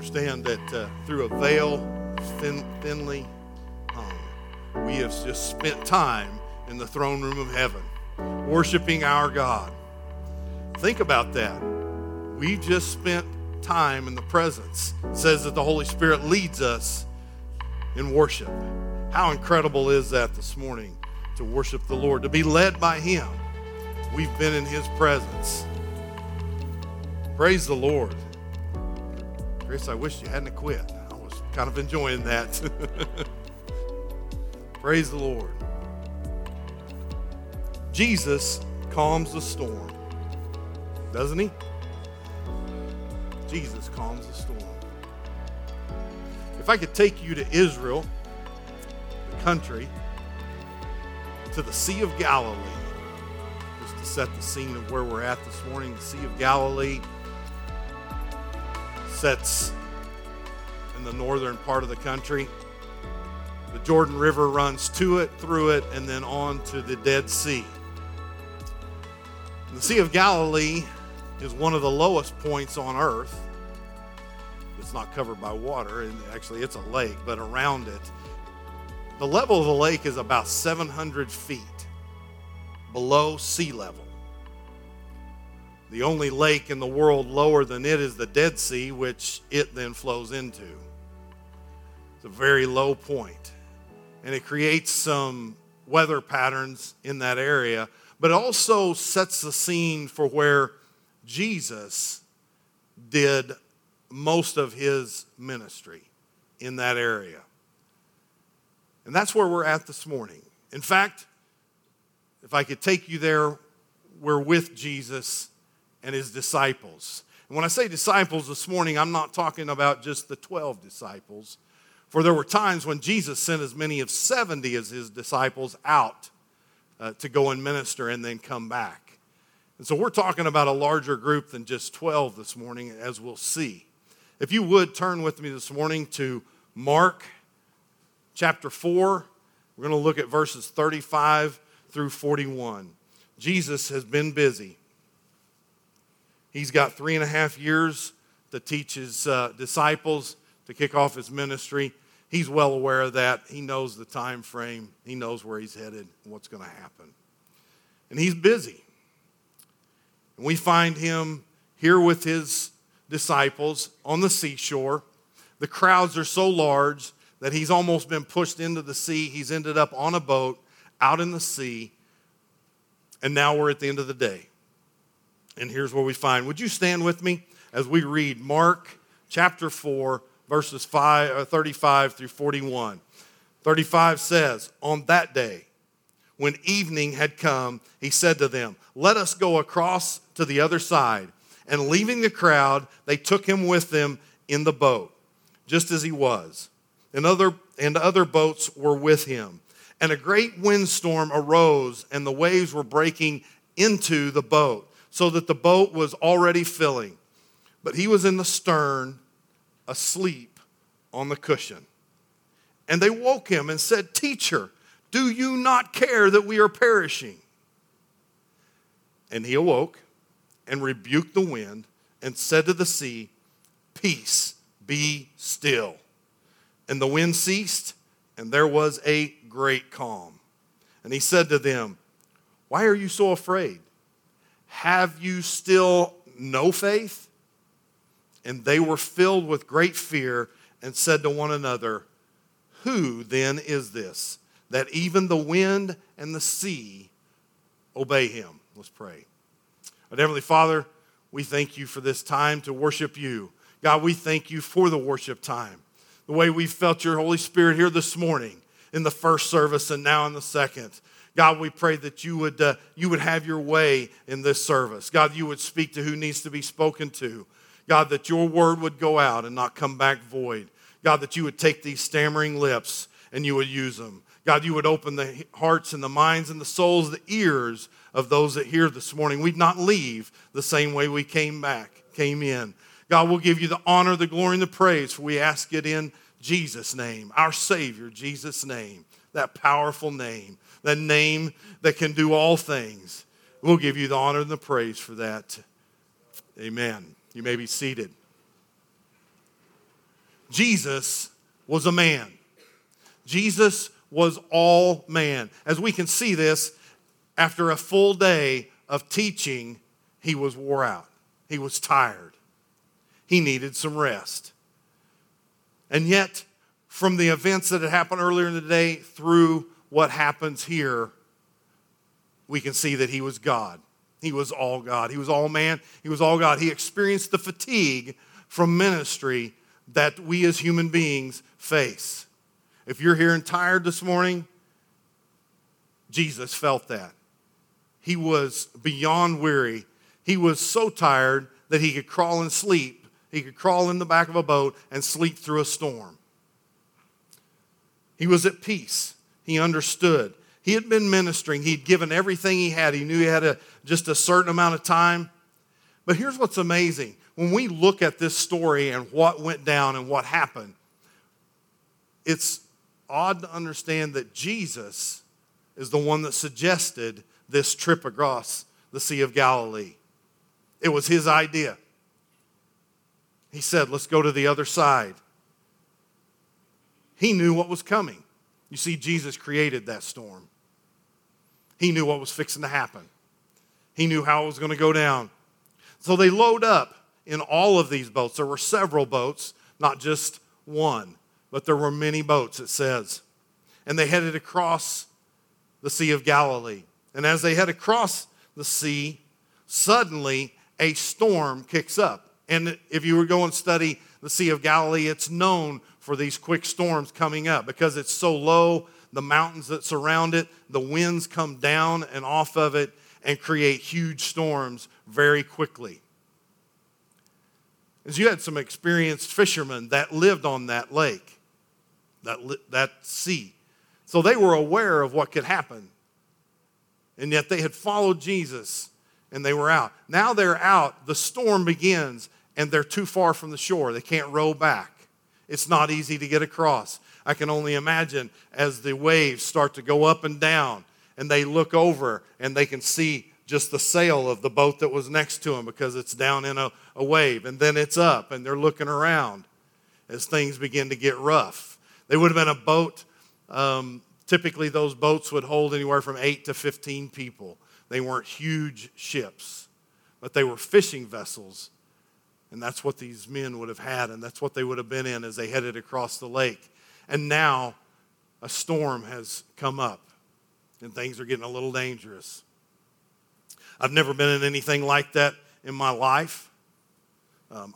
understand that through a veil thinly hung, we have just spent time in the throne room of heaven, worshiping our God. Think about that. We just spent time in the presence. It says that the Holy Spirit leads us in worship. How incredible is that this morning, to worship the Lord, to be led by Him. We've been in His presence. Praise the Lord. Chris, I wish you hadn't quit. I was kind of enjoying that. Praise the Lord. Jesus calms the storm, doesn't He? Jesus calms the storm. If I could take you to Israel, the country, to the Sea of Galilee, just to set the scene of where we're at this morning. The Sea of Galilee sets in the northern part of the country. The Jordan River runs to it, through it, and then on to the Dead Sea. The Sea of Galilee is one of the lowest points on earth. It's not covered by water, and actually it's a lake, but around it, the level of the lake is about 700 feet below sea level. The only lake in the world lower than it is the Dead Sea, which it then flows into. It's a very low point, and it creates some weather patterns in that area, but it also sets the scene for where Jesus did most of His ministry in that area. And that's where we're at this morning. In fact, if I could take you there, we're with Jesus and His disciples. And when I say disciples this morning, I'm not talking about just the 12 disciples, for there were times when Jesus sent as many of 70 as His disciples out to go and minister and then come back. And so we're talking about a larger group than just 12 this morning, as we'll see. If you would, turn with me this morning to Mark chapter 4. We're going to look at verses 35 through 41. Jesus has been busy. He's got 3.5 years to teach His disciples, to kick off His ministry. He's well aware of that. He knows the time frame. He knows where He's headed and what's going to happen. And He's busy. We find Him here with His disciples on the seashore. The crowds are so large that He's almost been pushed into the sea. He's ended up on a boat out in the sea. And now we're at the end of the day. And here's where we find. Would you stand with me as we read Mark chapter 4, verses 35 through 41. 35 says, "On that day, when evening had come, He said to them, 'Let us go across to the other side.' And leaving the crowd, they took Him with them in the boat, just as He was. And other boats were with Him. And a great windstorm arose, and the waves were breaking into the boat, so that the boat was already filling. But He was in the stern, asleep on the cushion. And they woke Him and said, 'Teacher, do you not care that we are perishing?' And He awoke and rebuked the wind and said to the sea, 'Peace, be still.' And the wind ceased, and there was a great calm. And He said to them, 'Why are you so afraid? Have you still no faith?' And they were filled with great fear and said to one another, 'Who then is this, that even the wind and the sea obey Him?'" Let's pray. Our Heavenly Father, we thank You for this time to worship You. God, we thank You for the worship time, the way we felt Your Holy Spirit here this morning in the first service and now in the second. God, we pray that You would have Your way in this service. God, You would speak to who needs to be spoken to. God, that Your word would go out and not come back void. God, that You would take these stammering lips and You would use them. God, You would open the hearts and the minds and the souls, the ears of those that hear this morning. We'd not leave the same way we came in. God, we'll give You the honor, the glory, and the praise, for we ask it in Jesus' name, our Savior, Jesus' name, that powerful name, that name that can do all things. We'll give You the honor and the praise for that. Amen. You may be seated. Jesus was a man. Jesus was all man. As we can see this, after a full day of teaching, he was wore out. He was tired. He needed some rest. And yet, from the events that had happened earlier in the day through what happens here, we can see that he was God. He was all God. He was all man. He was all God. He experienced the fatigue from ministry that we as human beings face. If you're here and tired this morning, Jesus felt that. He was beyond weary. He was so tired that he could crawl and sleep. He could crawl in the back of a boat and sleep through a storm. He was at peace. He understood. He had been ministering. He'd given everything he had. He knew he had just a certain amount of time. But here's what's amazing. When we look at this story and what went down and what happened, it's odd to understand that Jesus is the one that suggested this trip across the Sea of Galilee. It was his idea. He said, let's go to the other side. He knew what was coming. You see, Jesus created that storm. He knew what was fixing to happen. He knew how it was going to go down. So they load up in all of these boats. There were several boats, not just one, but there were many boats, it says. And they headed across the Sea of Galilee. And as they head across the sea, suddenly a storm kicks up. And if you were going to study the Sea of Galilee, it's known for these quick storms coming up because it's so low, the mountains that surround it, the winds come down and off of it and create huge storms very quickly. As you had some experienced fishermen that lived on that lake, that sea. So they were aware of what could happen. And yet they had followed Jesus and they were out. Now they're out, the storm begins, and they're too far from the shore. They can't row back. It's not easy to get across. I can only imagine as the waves start to go up and down and they look over and they can see just the sail of the boat that was next to him because it's down in a wave. And then it's up, and they're looking around as things begin to get rough. They would have been a boat. Typically, those boats would hold anywhere from 8 to 15 people. They weren't huge ships, but they were fishing vessels. And that's what these men would have had, and that's what they would have been in as they headed across the lake. And now a storm has come up, and things are getting a little dangerous. I've never been in anything like that in my life.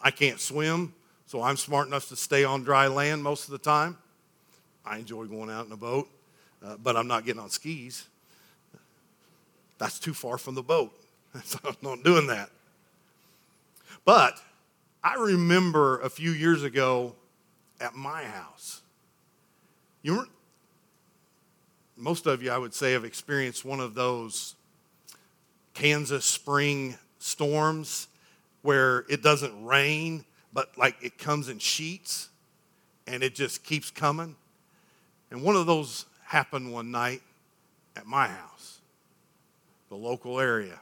I can't swim, so I'm smart enough to stay on dry land most of the time. I enjoy going out in a boat, but I'm not getting on skis. That's too far from the boat, so I'm not doing that. But I remember a few years ago at my house, most of you, I would say, have experienced one of those Kansas spring storms where it doesn't rain, but like it comes in sheets and it just keeps coming. And one of those happened one night at my house, the local area.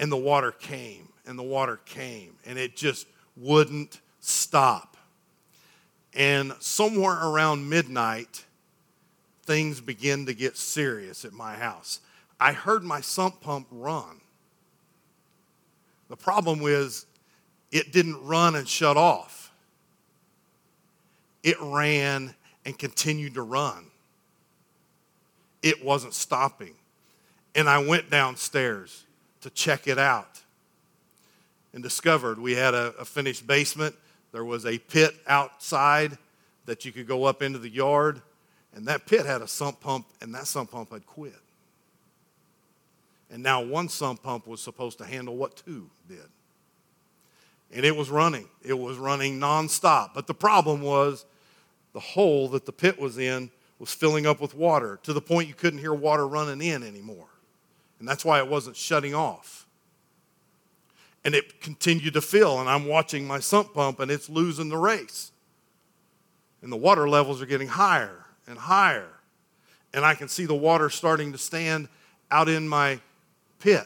And the water came and the water came and it just wouldn't stop. And somewhere around midnight, things began to get serious at my house. I heard my sump pump run. The problem is it didn't run and shut off. It ran and continued to run. It wasn't stopping. And I went downstairs to check it out and discovered we had a finished basement. There was a pit outside that you could go up into the yard, and that pit had a sump pump, and that sump pump had quit. And now one sump pump was supposed to handle what two did. And it was running. It was running nonstop. But the problem was the hole that the pit was in was filling up with water to the point you couldn't hear water running in anymore. And that's why it wasn't shutting off. And it continued to fill. And I'm watching my sump pump, and it's losing the race. And the water levels are getting higher and higher. And I can see the water starting to stand out in my pit.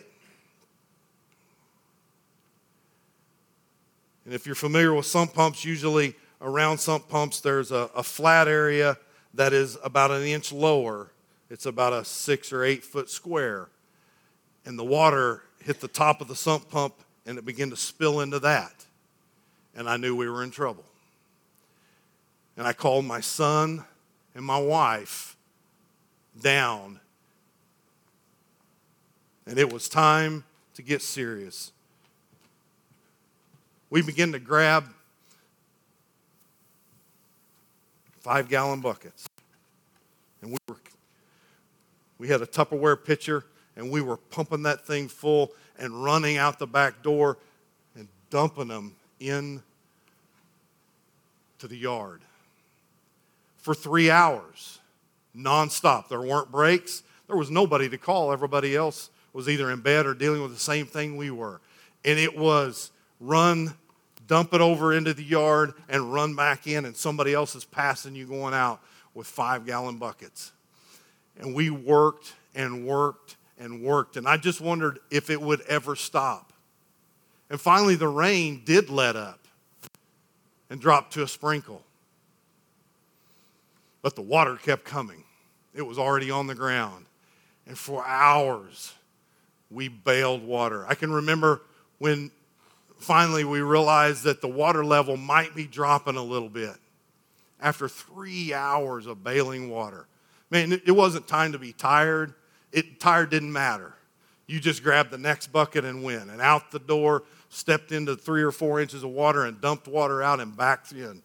And if you're familiar with sump pumps, usually around sump pumps, there's a flat area that is about an inch lower. It's about a 6 or 8 foot square. And the water hit the top of the sump pump and it began to spill into that. And I knew we were in trouble. And I called my son and my wife down. And it was time to get serious. We began to grab 5 gallon buckets. And we had a Tupperware pitcher and we were pumping that thing full and running out the back door and dumping them in to the yard for 3 hours nonstop. There weren't breaks. There was nobody to call. Everybody else was either in bed or dealing with the same thing we were. And it was run, dump it over into the yard, and run back in, and somebody else is passing you going out with 5 gallon buckets. And we worked and worked and worked, and I just wondered if it would ever stop. And finally the rain did let up and dropped to a sprinkle. But the water kept coming. It was already on the ground. And for hours, we bailed water. I can remember when finally we realized that the water level might be dropping a little bit after 3 hours of bailing water. Man, it wasn't time to be tired. Tired didn't matter. You just grabbed the next bucket and went. And out the door, stepped into 3 or 4 inches of water and dumped water out and back in.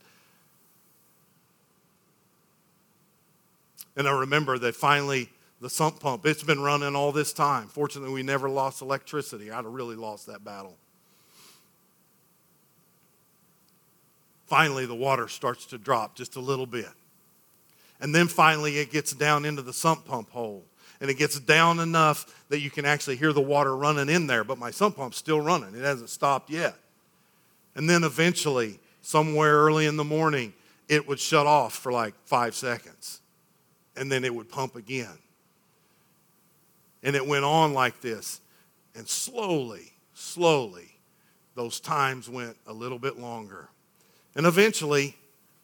And I remember that finally the sump pump, it's been running all this time. Fortunately, we never lost electricity. I'd have really lost that battle. Finally, the water starts to drop just a little bit. And then finally it gets down into the sump pump hole. And it gets down enough that you can actually hear the water running in there. But my sump pump's still running. It hasn't stopped yet. And then eventually, somewhere early in the morning, it would shut off for like 5 seconds. And then it would pump again. And it went on like this. And slowly, slowly, those times went a little bit longer. And eventually,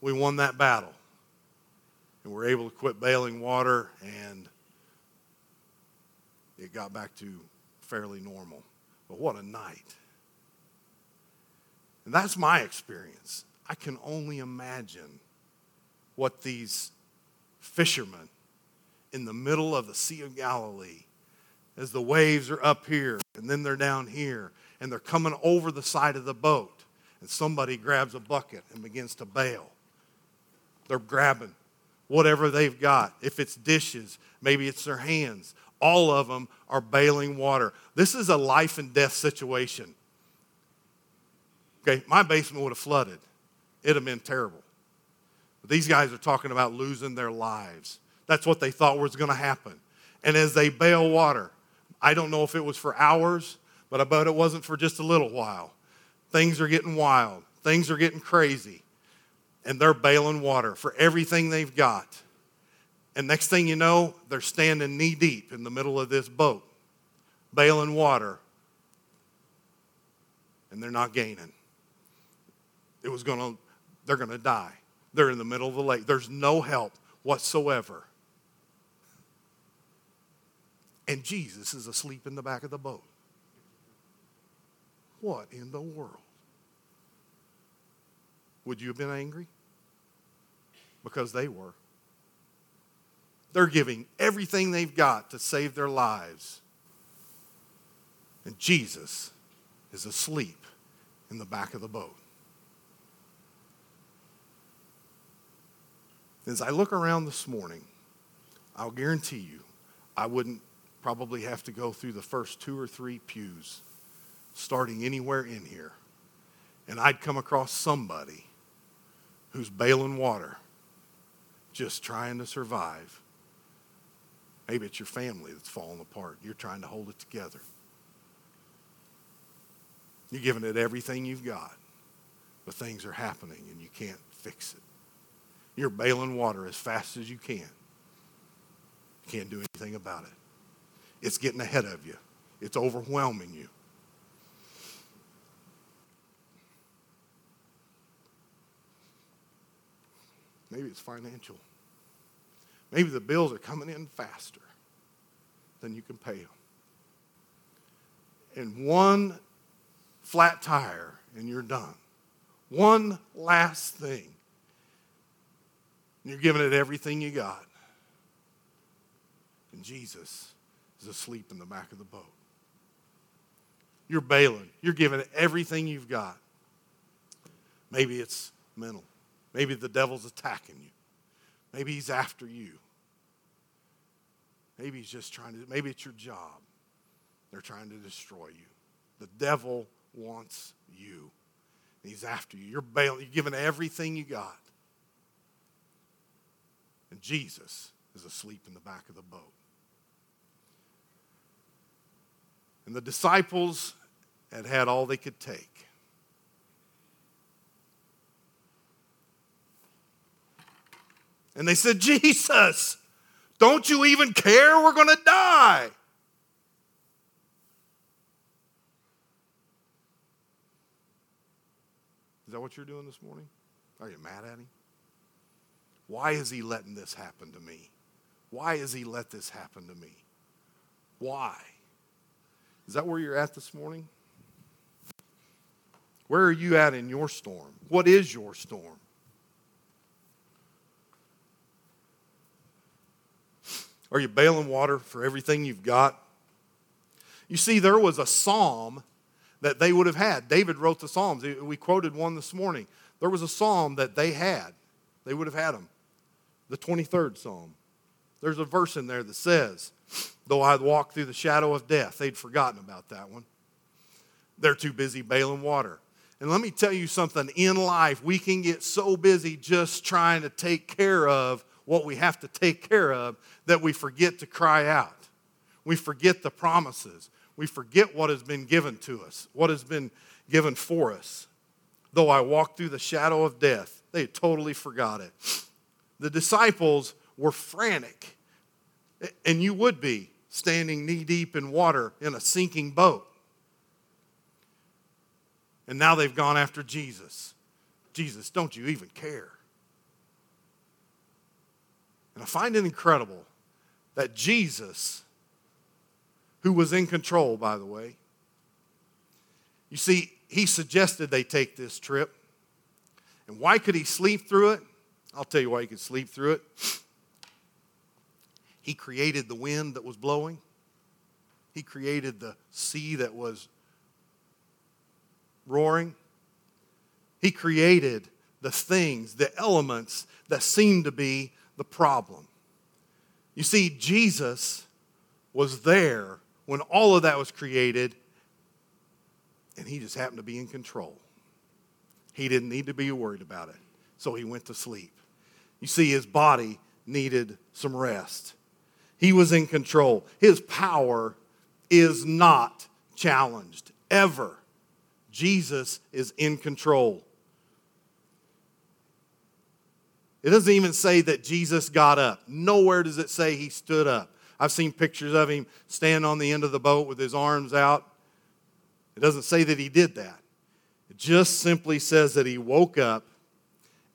we won that battle. And we were able to quit bailing water, and it got back to fairly normal. But what a night. And that's my experience. I can only imagine what these fishermen in the middle of the Sea of Galilee, as the waves are up here and then they're down here and they're coming over the side of the boat and somebody grabs a bucket and begins to bail. They're grabbing whatever they've got. If it's dishes, maybe it's their hands. All of them are bailing water. This is a life and death situation. Okay, my basement would have flooded. It would have been terrible. But these guys are talking about losing their lives. That's what they thought was going to happen. And as they bail water, I don't know if it was for hours, but I bet it wasn't for just a little while. Things are getting wild. Things are getting crazy. And they're bailing water for everything they've got. And next thing you know, they're standing knee deep in the middle of this boat, bailing water, and they're not gaining. They're going to die. They're in the middle of the lake. There's no help whatsoever. And Jesus is asleep in the back of the boat. What in the world? Would you have been angry? Because they were. They're giving everything they've got to save their lives. And Jesus is asleep in the back of the boat. As I look around this morning, I'll guarantee you, I wouldn't probably have to go through the first 2 or 3 pews, starting anywhere in here, and I'd come across somebody who's bailing water, just trying to survive. Maybe it's your family that's falling apart. You're trying to hold it together. You're giving it everything you've got, but things are happening and you can't fix it. You're bailing water as fast as you can. You can't do anything about it. It's getting ahead of you. It's overwhelming you. Maybe it's financial. Maybe the bills are coming in faster than you can pay them. And one flat tire and you're done. One last thing. You're giving it everything you got. And Jesus is asleep in the back of the boat. You're bailing. You're giving it everything you've got. Maybe it's mental. Maybe the devil's attacking you. Maybe he's after you. Maybe he's just trying to, maybe it's your job. They're trying to destroy you. The devil wants you. He's after you. You're bailing. You're giving everything you got. And Jesus is asleep in the back of the boat. And the disciples had had all they could take. And they said, Jesus, don't you even care? We're going to die. Is that what you're doing this morning? Are you mad at him? Why is he letting this happen to me? Why has he let this happen to me? Why? Is that where you're at this morning? Where are you at in your storm? What is your storm? Are you bailing water for everything you've got? You see, there was a psalm that they would have had. David wrote the Psalms. We quoted one this morning. There was a psalm that they had. They would have had them. The 23rd Psalm. There's a verse in there that says, though I'd walk through the shadow of death. They'd forgotten about that one. They're too busy bailing water. And let me tell you something. In life, we can get so busy just trying to take care of what we have to take care of that we forget to cry out. We forget the promises. We forget what has been given to us, what has been given for us. Though I walk through the shadow of death, they totally forgot it. The disciples were frantic, and you would be standing knee-deep in water in a sinking boat. And now they've gone after Jesus. Jesus, don't you even care? And I find it incredible that Jesus, who was in control, by the way. You see, he suggested they take this trip. And why could he sleep through it? I'll tell you why he could sleep through it. He created the wind that was blowing. He created the sea that was roaring. He created the things, the elements that seemed to be the problem. You see, Jesus was there when all of that was created, and he just happened to be in control. He didn't need to be worried about it, so he went to sleep. You see, his body needed some rest. He was in control. His power is not challenged, ever. Jesus is in control. It doesn't even say that Jesus got up. Nowhere does it say he stood up. I've seen pictures of him stand on the end of the boat with his arms out. It doesn't say that he did that. It just simply says that he woke up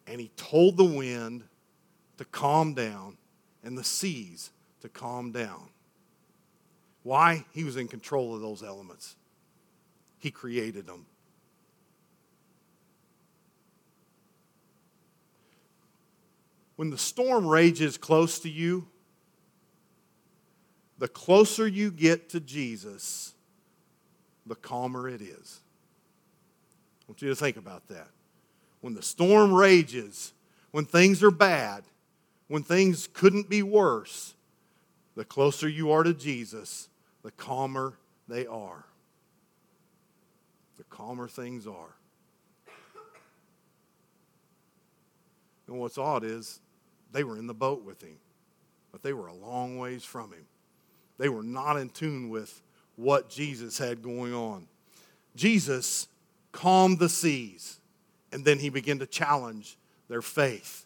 and he told the wind to calm down and the seas to calm down. Why? He was in control of those elements. He created them. When the storm rages close to you, the closer you get to Jesus, the calmer it is. I want you to think about that. When the storm rages, when things are bad, when things couldn't be worse, the closer you are to Jesus, the calmer they are. The calmer things are. And what's odd is they were in the boat with him, but they were a long ways from him. They were not in tune with what Jesus had going on. Jesus calmed the seas, and then he began to challenge their faith.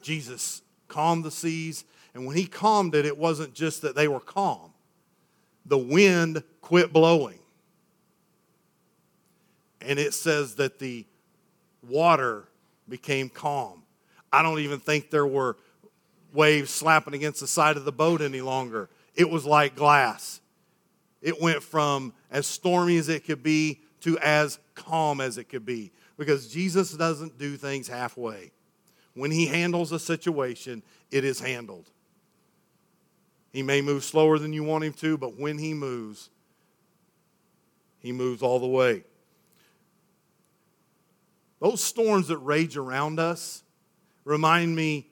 Jesus calmed the seas, and when he calmed it, it wasn't just that they were calm. The wind quit blowing. And it says that the water became calm. I don't even think there were waves slapping against the side of the boat any longer. It was like glass. It went from as stormy as it could be to as calm as it could be, because Jesus doesn't do things halfway. When he handles a situation, it is handled. He may move slower than you want him to, but when he moves all the way. Those storms that rage around us remind me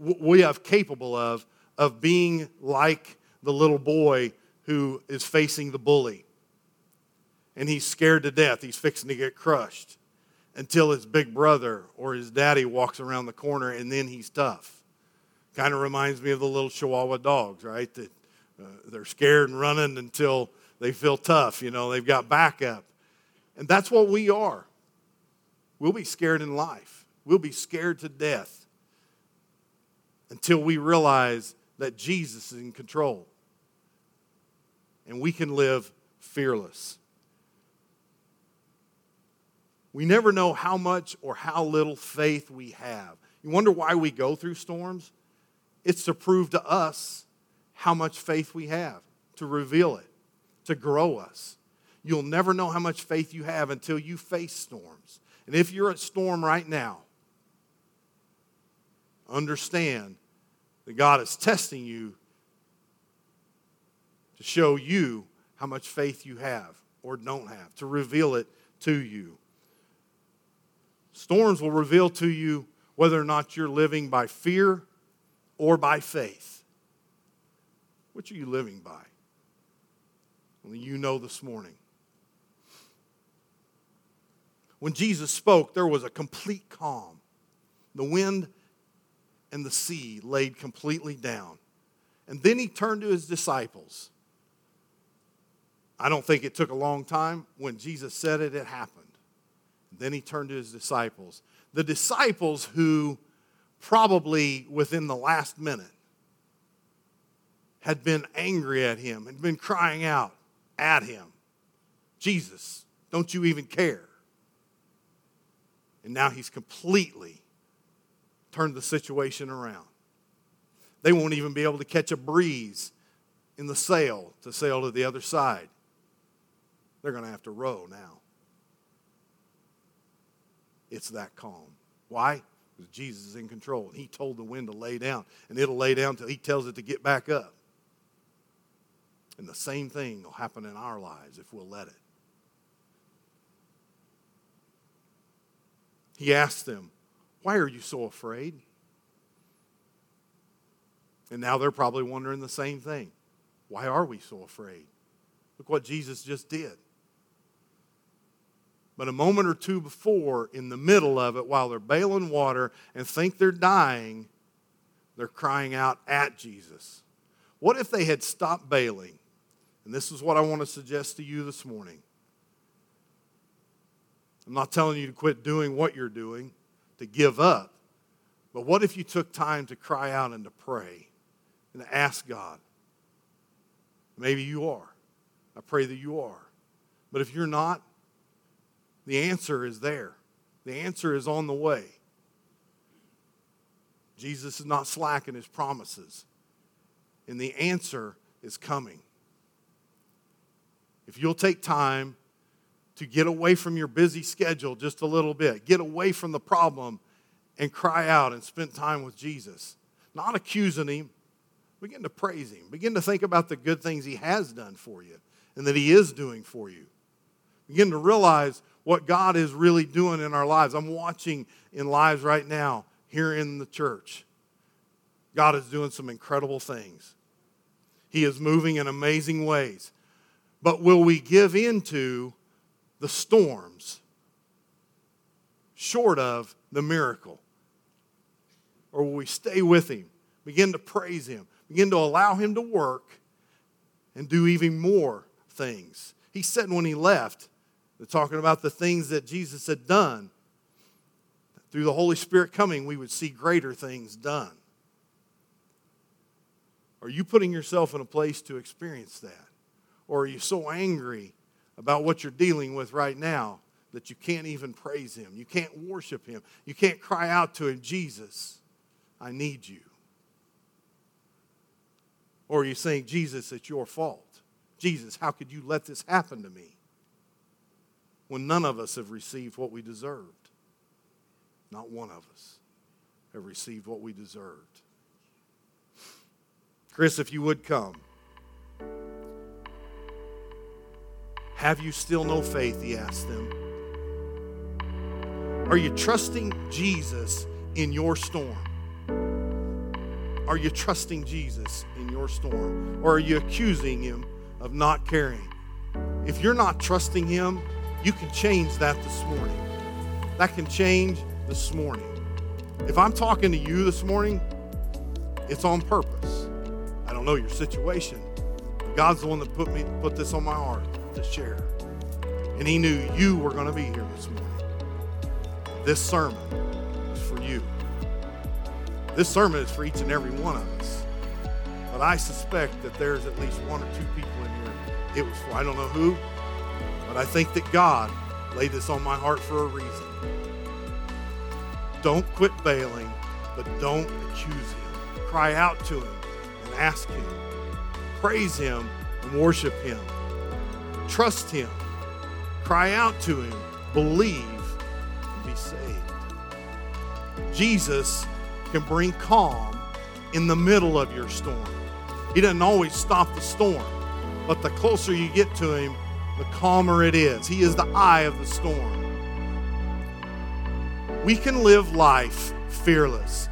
we are capable of being like the little boy who is facing the bully. And he's scared to death. He's fixing to get crushed until his big brother or his daddy walks around the corner, and then he's tough. Kind of reminds me of the little Chihuahua dogs, right? That they're scared and running until they feel tough. You know, they've got backup. And that's what we are. We'll be scared in life. We'll be scared to death until we realize that Jesus is in control. And we can live fearless. We never know how much or how little faith we have. You wonder why we go through storms? It's to prove to us how much faith we have, to reveal it, to grow us. You'll never know how much faith you have until you face storms. And if you're at storm right now, understand that God is testing you to show you how much faith you have or don't have, to reveal it to you. Storms will reveal to you whether or not you're living by fear or by faith. Which are you living by? Well, you know this morning. When Jesus spoke, there was a complete calm. The wind and the sea laid completely down. And then he turned to his disciples. I don't think it took a long time. When Jesus said it, it happened. Then he turned to his disciples. The disciples who probably within the last minute had been angry at him and been crying out at him, Jesus, don't you even care? And now he's completely turned the situation around. They won't even be able to catch a breeze in the sail to sail to the other side. They're going to have to row now. It's that calm. Why? Because Jesus is in control. And he told the wind to lay down. And it'll lay down until he tells it to get back up. And the same thing will happen in our lives if we'll let it. He asked them, why are you so afraid? And now they're probably wondering the same thing. Why are we so afraid? Look what Jesus just did. But a moment or two before, in the middle of it, while they're bailing water and think they're dying, they're crying out at Jesus. What if they had stopped bailing? And this is what I want to suggest to you this morning. I'm not telling you to quit doing what you're doing, to give up. But what if you took time to cry out and to pray and to ask God? Maybe you are. I pray that you are. But if you're not, the answer is there. The answer is on the way. Jesus is not slack in his promises. And the answer is coming. If you'll take time to get away from your busy schedule just a little bit, get away from the problem and cry out and spend time with Jesus, not accusing him, begin to praise him. Begin to think about the good things he has done for you and that he is doing for you. Begin to realize what God is really doing in our lives. I'm watching in lives right now here in the church. God is doing some incredible things. He is moving in amazing ways. But will we give in to the storms short of the miracle? Or will we stay with him, begin to praise him, begin to allow him to work and do even more things? He said when he left, they're talking about the things that Jesus had done. Through the Holy Spirit coming, we would see greater things done. Are you putting yourself in a place to experience that? Or are you so angry about what you're dealing with right now that you can't even praise him. You can't worship him. You can't cry out to him, Jesus, I need you. Or you're saying, Jesus, it's your fault. Jesus, how could you let this happen to me? When none of us have received what we deserved. Not one of us have received what we deserved. Chris, if you would come. Have you still no faith, he asked them. Are you trusting Jesus in your storm? Are you trusting Jesus in your storm? Or are you accusing him of not caring? If you're not trusting him, you can change that this morning. That can change this morning. If I'm talking to you this morning, it's on purpose. I don't know your situation. God's the one that put this on my heart to share. And he knew you were going to be here this morning. This sermon is for you. This sermon is for each and every one of us. But I suspect that there's at least one or two people in here it was for. I don't know who, but I think that God laid this on my heart for a reason. Don't quit bailing, but don't accuse him. Cry out to him and ask him. Praise him and worship him. Trust him. Cry out to him. Believe and be saved. Jesus can bring calm in the middle of your storm. He doesn't always stop the storm, but the closer you get to him, the calmer it is. He is the eye of the storm. We can live life fearless.